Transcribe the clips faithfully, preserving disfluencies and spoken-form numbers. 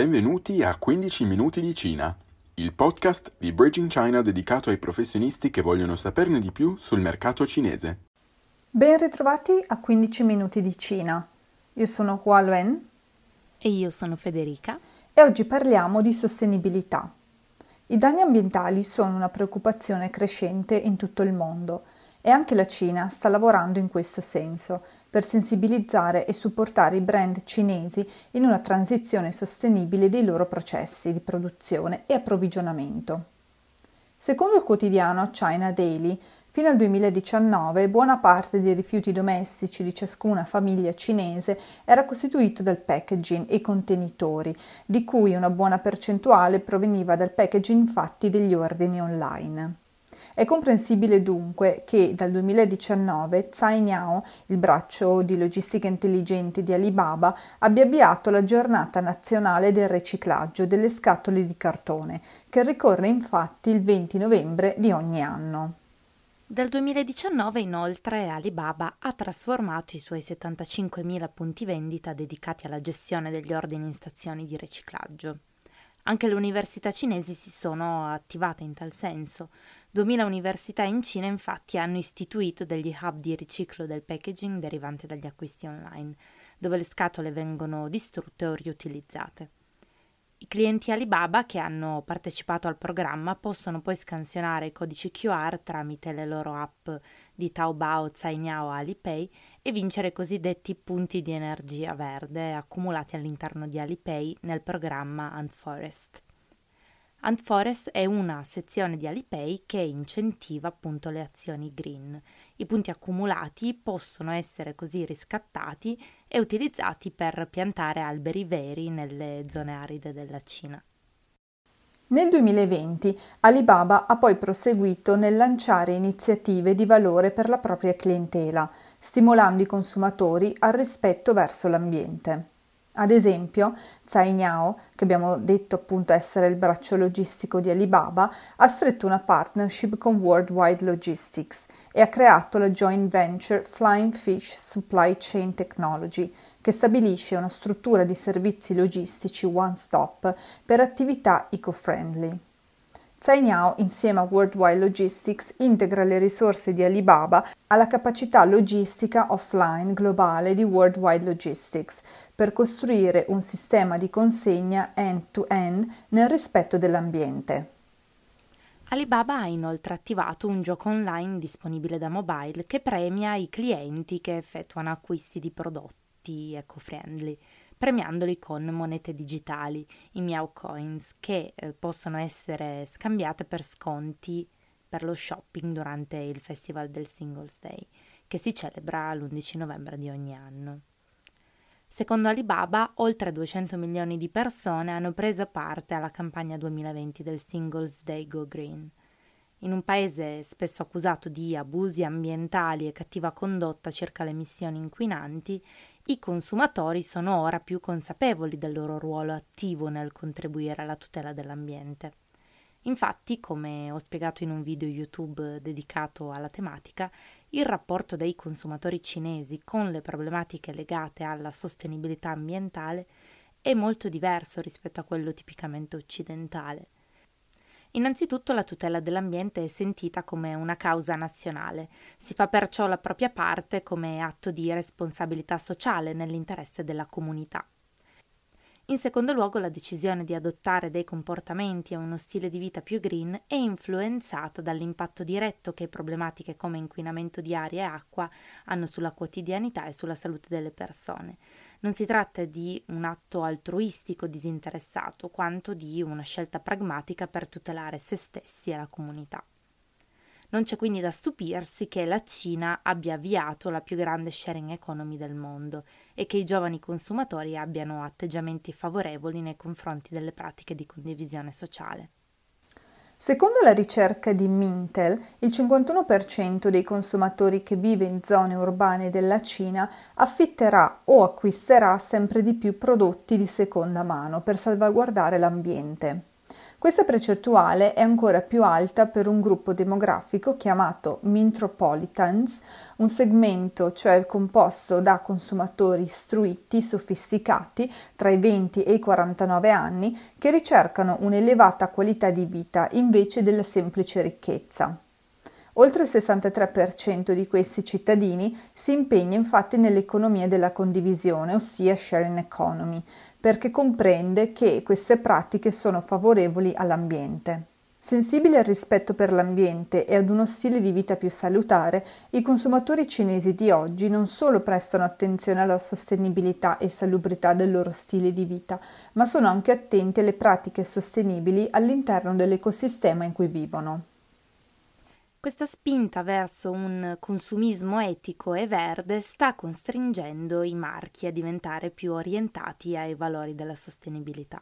Benvenuti a quindici minuti di Cina, il podcast di Bridging China dedicato ai professionisti che vogliono saperne di più sul mercato cinese. Ben ritrovati a quindici minuti di Cina. Io sono Hualuen e io sono Federica e oggi parliamo di sostenibilità. I danni ambientali sono una preoccupazione crescente in tutto il mondo e anche la Cina sta lavorando in questo senso per sensibilizzare e supportare i brand cinesi in una transizione sostenibile dei loro processi di produzione e approvvigionamento. Secondo il quotidiano China Daily, fino al duemiladiciannove buona parte dei rifiuti domestici di ciascuna famiglia cinese era costituito dal packaging e contenitori, di cui una buona percentuale proveniva dal packaging fatti degli ordini online. È comprensibile dunque che dal duemiladiciannove Cainiao, il braccio di logistica intelligente di Alibaba, abbia avviato la giornata nazionale del riciclaggio delle scatole di cartone, che ricorre infatti il venti novembre di ogni anno. Dal duemiladiciannove inoltre Alibaba ha trasformato i suoi settantacinquemila punti vendita dedicati alla gestione degli ordini in stazioni di riciclaggio. Anche le università cinesi si sono attivate in tal senso. duemila università in Cina infatti hanno istituito degli hub di riciclo del packaging derivante dagli acquisti online, dove le scatole vengono distrutte o riutilizzate. I clienti Alibaba che hanno partecipato al programma possono poi scansionare i codici Q R tramite le loro app di Taobao, Cainiao, Alipay e vincere cosiddetti punti di energia verde accumulati all'interno di Alipay nel programma AntForest. AntForest è una sezione di Alipay che incentiva appunto le azioni green. I punti accumulati possono essere così riscattati e utilizzati per piantare alberi veri nelle zone aride della Cina. Nel duemilaventi Alibaba ha poi proseguito nel lanciare iniziative di valore per la propria clientela, stimolando i consumatori al rispetto verso l'ambiente. Ad esempio, Cainiao, che abbiamo detto appunto essere il braccio logistico di Alibaba, ha stretto una partnership con Worldwide Logistics e ha creato la joint venture Flying Fish Supply Chain Technology, che stabilisce una struttura di servizi logistici one-stop per attività eco-friendly. Cainiao, insieme a Worldwide Logistics, integra le risorse di Alibaba alla capacità logistica offline globale di Worldwide Logistics per costruire un sistema di consegna end-to-end nel rispetto dell'ambiente. Alibaba ha inoltre attivato un gioco online disponibile da mobile che premia i clienti che effettuano acquisti di prodotti eco-friendly, premiandoli con monete digitali, i Miao Coins, che eh, possono essere scambiate per sconti per lo shopping durante il festival del Singles Day, che si celebra l'undici novembre di ogni anno. Secondo Alibaba, oltre duecento milioni di persone hanno preso parte alla campagna duemilaventi del Singles Day Go Green. In un paese spesso accusato di abusi ambientali e cattiva condotta circa le emissioni inquinanti, i consumatori sono ora più consapevoli del loro ruolo attivo nel contribuire alla tutela dell'ambiente. Infatti, come ho spiegato in un video YouTube dedicato alla tematica, il rapporto dei consumatori cinesi con le problematiche legate alla sostenibilità ambientale è molto diverso rispetto a quello tipicamente occidentale. Innanzitutto la tutela dell'ambiente è sentita come una causa nazionale, si fa perciò la propria parte come atto di responsabilità sociale nell'interesse della comunità. In secondo luogo la decisione di adottare dei comportamenti e uno stile di vita più green è influenzata dall'impatto diretto che problematiche come inquinamento di aria e acqua hanno sulla quotidianità e sulla salute delle persone. Non si tratta di un atto altruistico disinteressato, quanto di una scelta pragmatica per tutelare se stessi e la comunità. Non c'è quindi da stupirsi che la Cina abbia avviato la più grande sharing economy del mondo e che i giovani consumatori abbiano atteggiamenti favorevoli nei confronti delle pratiche di condivisione sociale. Secondo la ricerca di Mintel, il cinquantuno per cento dei consumatori che vive in zone urbane della Cina affitterà o acquisterà sempre di più prodotti di seconda mano per salvaguardare l'ambiente. Questa percentuale è ancora più alta per un gruppo demografico chiamato Metropolitans, un segmento cioè composto da consumatori istruiti, sofisticati, tra i venti e i quarantanove anni, che ricercano un'elevata qualità di vita invece della semplice ricchezza. Oltre il sessantatré per cento di questi cittadini si impegna infatti nell'economia della condivisione, ossia sharing economy, perché comprende che queste pratiche sono favorevoli all'ambiente. Sensibile al rispetto per l'ambiente e ad uno stile di vita più salutare, i consumatori cinesi di oggi non solo prestano attenzione alla sostenibilità e salubrità del loro stile di vita, ma sono anche attenti alle pratiche sostenibili all'interno dell'ecosistema in cui vivono. Questa spinta verso un consumismo etico e verde sta costringendo i marchi a diventare più orientati ai valori della sostenibilità.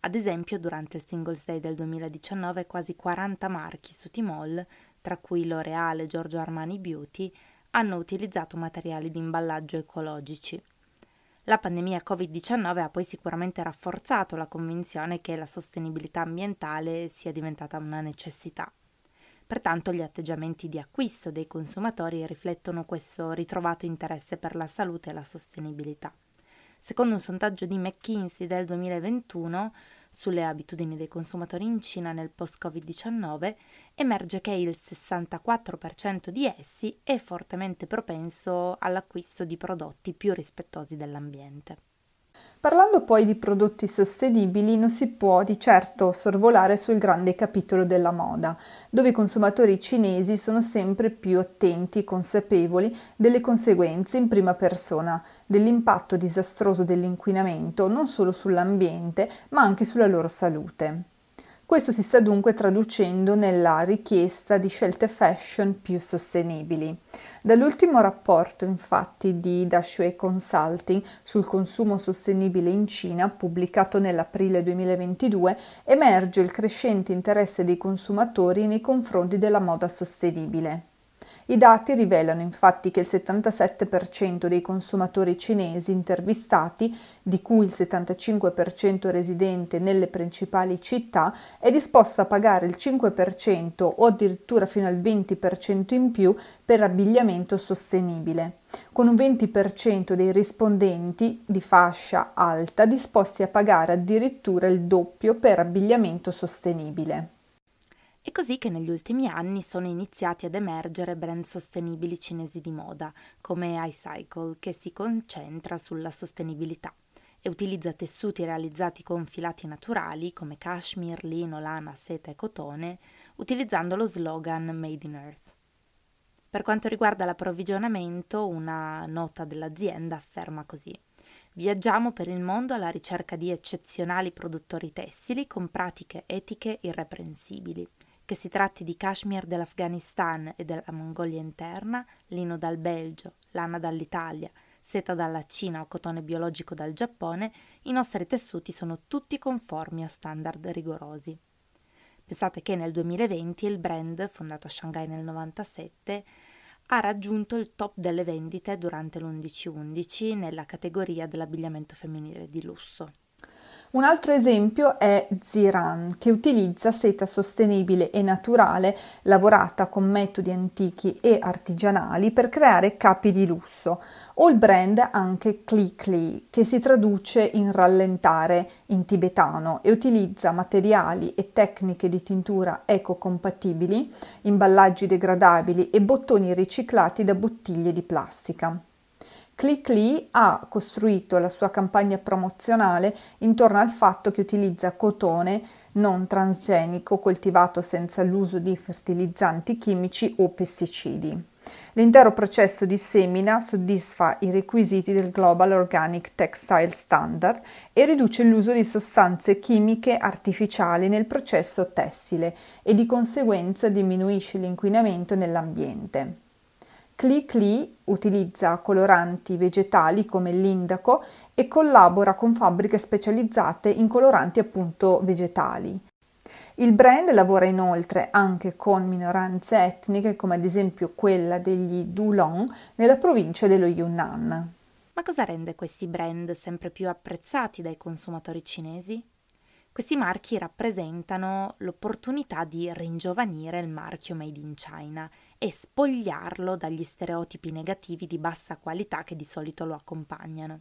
Ad esempio, durante il Singles Day del duemiladiciannove quasi quaranta marchi su Tmall, tra cui L'Oreal e Giorgio Armani Beauty, hanno utilizzato materiali di imballaggio ecologici. La pandemia covid diciannove ha poi sicuramente rafforzato la convinzione che la sostenibilità ambientale sia diventata una necessità. Pertanto gli atteggiamenti di acquisto dei consumatori riflettono questo ritrovato interesse per la salute e la sostenibilità. Secondo un sondaggio di McKinsey del duemilaventuno sulle abitudini dei consumatori in Cina nel post-covid diciannove, emerge che il sessantaquattro per cento di essi è fortemente propenso all'acquisto di prodotti più rispettosi dell'ambiente. Parlando poi di prodotti sostenibili, non si può di certo sorvolare sul grande capitolo della moda, dove i consumatori cinesi sono sempre più attenti e consapevoli delle conseguenze in prima persona dell'impatto disastroso dell'inquinamento non solo sull'ambiente, ma anche sulla loro salute. Questo si sta dunque traducendo nella richiesta di scelte fashion più sostenibili. Dall'ultimo rapporto, infatti, di Dashue Consulting sul consumo sostenibile in Cina, pubblicato nell'aprile duemilaventidue, emerge il crescente interesse dei consumatori nei confronti della moda sostenibile. I dati rivelano infatti che il settantasette per cento dei consumatori cinesi intervistati, di cui il settantacinque per cento residente nelle principali città, è disposto a pagare il cinque per cento o addirittura fino al venti per cento in più per abbigliamento sostenibile, con un venti per cento dei rispondenti di fascia alta disposti a pagare addirittura il doppio per abbigliamento sostenibile. È così che negli ultimi anni sono iniziati ad emergere brand sostenibili cinesi di moda, come Icicle, che si concentra sulla sostenibilità e utilizza tessuti realizzati con filati naturali come cashmere, lino, lana, seta e cotone, utilizzando lo slogan Made in Earth. Per quanto riguarda l'approvvigionamento, una nota dell'azienda afferma così: viaggiamo per il mondo alla ricerca di eccezionali produttori tessili con pratiche etiche irreprensibili. Che si tratti di cashmere dell'Afghanistan e della Mongolia interna, lino dal Belgio, lana dall'Italia, seta dalla Cina o cotone biologico dal Giappone, i nostri tessuti sono tutti conformi a standard rigorosi. Pensate che nel duemilaventi il brand, fondato a Shanghai nel novantasette, ha raggiunto il top delle vendite durante l'undici undici nella categoria dell'abbigliamento femminile di lusso. Un altro esempio è Ziran, che utilizza seta sostenibile e naturale lavorata con metodi antichi e artigianali per creare capi di lusso, o il brand anche Klee Klee, che si traduce in rallentare in tibetano e utilizza materiali e tecniche di tintura ecocompatibili, imballaggi degradabili e bottoni riciclati da bottiglie di plastica. Clickly ha costruito la sua campagna promozionale intorno al fatto che utilizza cotone non transgenico coltivato senza l'uso di fertilizzanti chimici o pesticidi. L'intero processo di semina soddisfa i requisiti del Global Organic Textile Standard e riduce l'uso di sostanze chimiche artificiali nel processo tessile e di conseguenza diminuisce l'inquinamento nell'ambiente. Klee Klee utilizza coloranti vegetali come l'indaco e collabora con fabbriche specializzate in coloranti appunto vegetali. Il brand lavora inoltre anche con minoranze etniche come ad esempio quella degli Duolong nella provincia dello Yunnan. Ma cosa rende questi brand sempre più apprezzati dai consumatori cinesi? Questi marchi rappresentano l'opportunità di ringiovanire il marchio Made in China e spogliarlo dagli stereotipi negativi di bassa qualità che di solito lo accompagnano.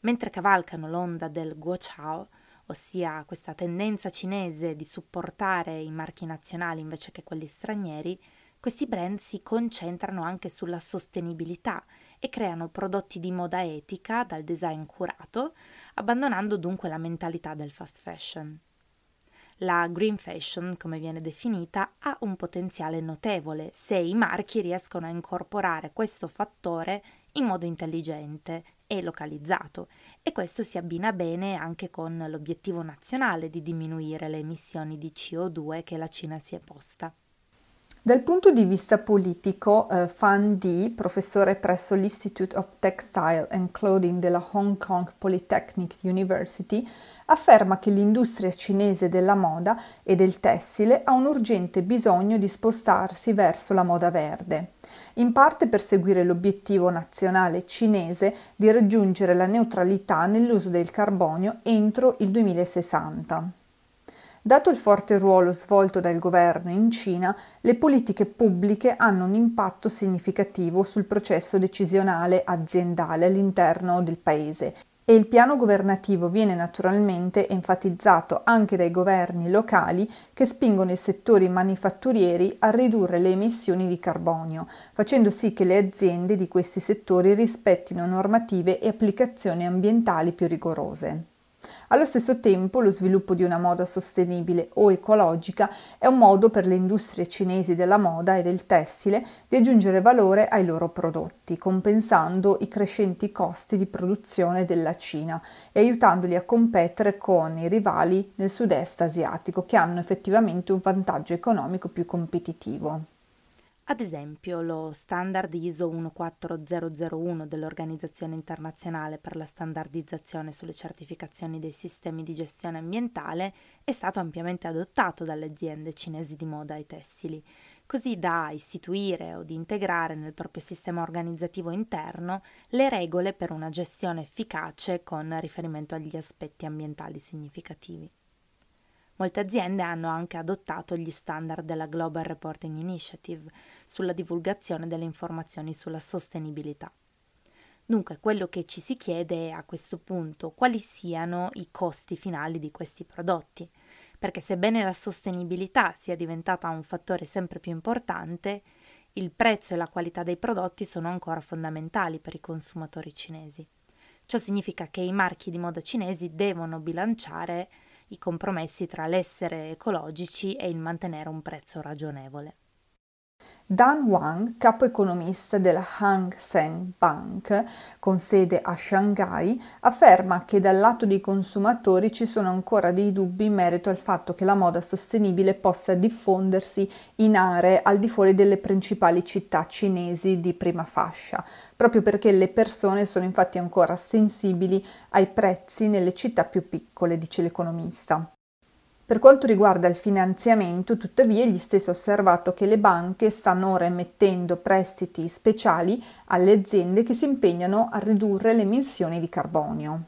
Mentre cavalcano l'onda del Guo Chao, ossia questa tendenza cinese di supportare i marchi nazionali invece che quelli stranieri, questi brand si concentrano anche sulla sostenibilità e creano prodotti di moda etica dal design curato, abbandonando dunque la mentalità del fast fashion. La green fashion, come viene definita, ha un potenziale notevole se i marchi riescono a incorporare questo fattore in modo intelligente e localizzato, e questo si abbina bene anche con l'obiettivo nazionale di diminuire le emissioni di C O due che la Cina si è posta. Dal punto di vista politico, eh, Fan Di, professore presso l'Institute of Textile and Clothing della Hong Kong Polytechnic University, afferma che l'industria cinese della moda e del tessile ha un urgente bisogno di spostarsi verso la moda verde, in parte per seguire l'obiettivo nazionale cinese di raggiungere la neutralità nell'uso del carbonio entro il duemilasessanta. Dato il forte ruolo svolto dal governo in Cina, le politiche pubbliche hanno un impatto significativo sul processo decisionale aziendale all'interno del paese e il piano governativo viene naturalmente enfatizzato anche dai governi locali che spingono i settori manifatturieri a ridurre le emissioni di carbonio, facendo sì che le aziende di questi settori rispettino normative e applicazioni ambientali più rigorose. Allo stesso tempo, lo sviluppo di una moda sostenibile o ecologica è un modo per le industrie cinesi della moda e del tessile di aggiungere valore ai loro prodotti, compensando i crescenti costi di produzione della Cina e aiutandoli a competere con i rivali nel sud-est asiatico, che hanno effettivamente un vantaggio economico più competitivo. Ad esempio, lo standard I S O uno quattro zero zero uno dell'Organizzazione Internazionale per la Standardizzazione sulle Certificazioni dei Sistemi di Gestione Ambientale è stato ampiamente adottato dalle aziende cinesi di moda e tessili, così da istituire o di integrare nel proprio sistema organizzativo interno le regole per una gestione efficace con riferimento agli aspetti ambientali significativi. Molte aziende hanno anche adottato gli standard della Global Reporting Initiative sulla divulgazione delle informazioni sulla sostenibilità. Dunque, quello che ci si chiede è a questo punto quali siano i costi finali di questi prodotti, perché sebbene la sostenibilità sia diventata un fattore sempre più importante, il prezzo e la qualità dei prodotti sono ancora fondamentali per i consumatori cinesi. Ciò significa che i marchi di moda cinesi devono bilanciare i compromessi tra l'essere ecologici e il mantenere un prezzo ragionevole. Dan Wang, capo economista della Hang Seng Bank, con sede a Shanghai, afferma che dal lato dei consumatori ci sono ancora dei dubbi in merito al fatto che la moda sostenibile possa diffondersi in aree al di fuori delle principali città cinesi di prima fascia, proprio perché le persone sono infatti ancora sensibili ai prezzi nelle città più piccole, dice l'economista. Per quanto riguarda il finanziamento, tuttavia, egli stesso ha osservato che le banche stanno ora emettendo prestiti speciali alle aziende che si impegnano a ridurre le emissioni di carbonio.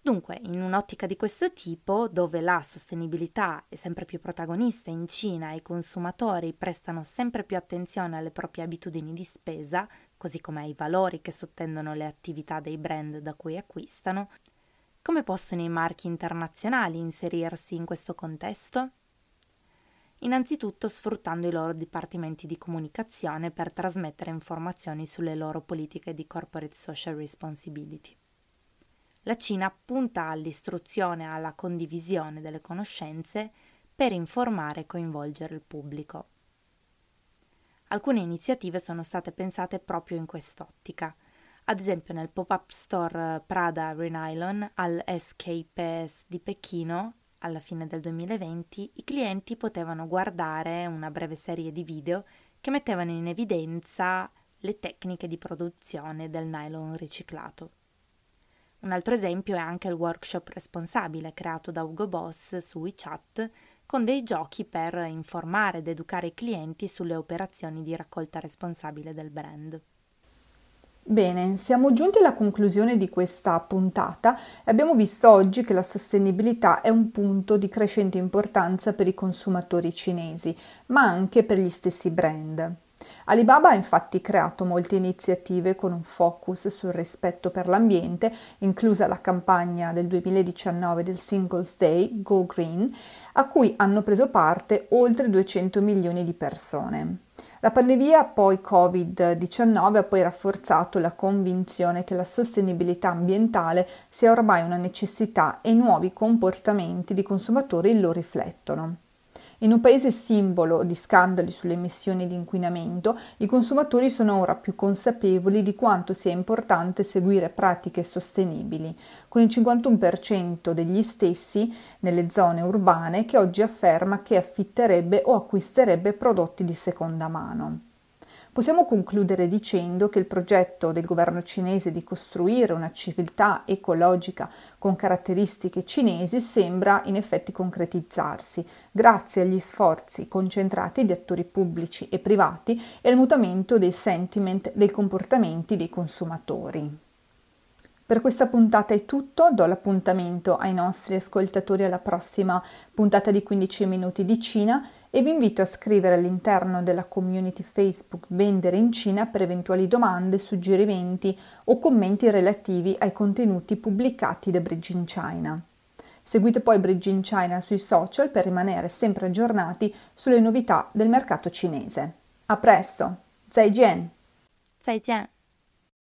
Dunque, in un'ottica di questo tipo, dove la sostenibilità è sempre più protagonista in Cina e i consumatori prestano sempre più attenzione alle proprie abitudini di spesa, così come ai valori che sottendono le attività dei brand da cui acquistano, come possono i marchi internazionali inserirsi in questo contesto? Innanzitutto sfruttando i loro dipartimenti di comunicazione per trasmettere informazioni sulle loro politiche di corporate social responsibility. La Cina punta all'istruzione e alla condivisione delle conoscenze per informare e coinvolgere il pubblico. Alcune iniziative sono state pensate proprio in quest'ottica. Ad esempio nel pop-up store Prada Renaillon al S K P S di Pechino, alla fine del duemilaventi, i clienti potevano guardare una breve serie di video che mettevano in evidenza le tecniche di produzione del nylon riciclato. Un altro esempio è anche il workshop responsabile creato da Hugo Boss su WeChat con dei giochi per informare ed educare i clienti sulle operazioni di raccolta responsabile del brand. Bene, siamo giunti alla conclusione di questa puntata e abbiamo visto oggi che la sostenibilità è un punto di crescente importanza per i consumatori cinesi, ma anche per gli stessi brand. Alibaba ha infatti creato molte iniziative con un focus sul rispetto per l'ambiente, inclusa la campagna del duemiladiciannove del Singles Day, Go Green, a cui hanno preso parte oltre duecento milioni di persone. La pandemia poi Covid diciannove ha poi rafforzato la convinzione che la sostenibilità ambientale sia ormai una necessità e i nuovi comportamenti di consumatori lo riflettono. In un paese simbolo di scandali sulle emissioni di inquinamento, i consumatori sono ora più consapevoli di quanto sia importante seguire pratiche sostenibili, con il cinquantuno per cento degli stessi nelle zone urbane che oggi afferma che affitterebbe o acquisterebbe prodotti di seconda mano. Possiamo concludere dicendo che il progetto del governo cinese di costruire una civiltà ecologica con caratteristiche cinesi sembra in effetti concretizzarsi, grazie agli sforzi concentrati di attori pubblici e privati e al mutamento dei sentiment, dei comportamenti dei consumatori. Per questa puntata è tutto, do l'appuntamento ai nostri ascoltatori alla prossima puntata di quindici minuti di Cina e vi invito a scrivere all'interno della community Facebook Vendere in Cina per eventuali domande, suggerimenti o commenti relativi ai contenuti pubblicati da Bridging China. Seguite poi Bridging China sui social per rimanere sempre aggiornati sulle novità del mercato cinese. A presto! Zaijian! Zaijian!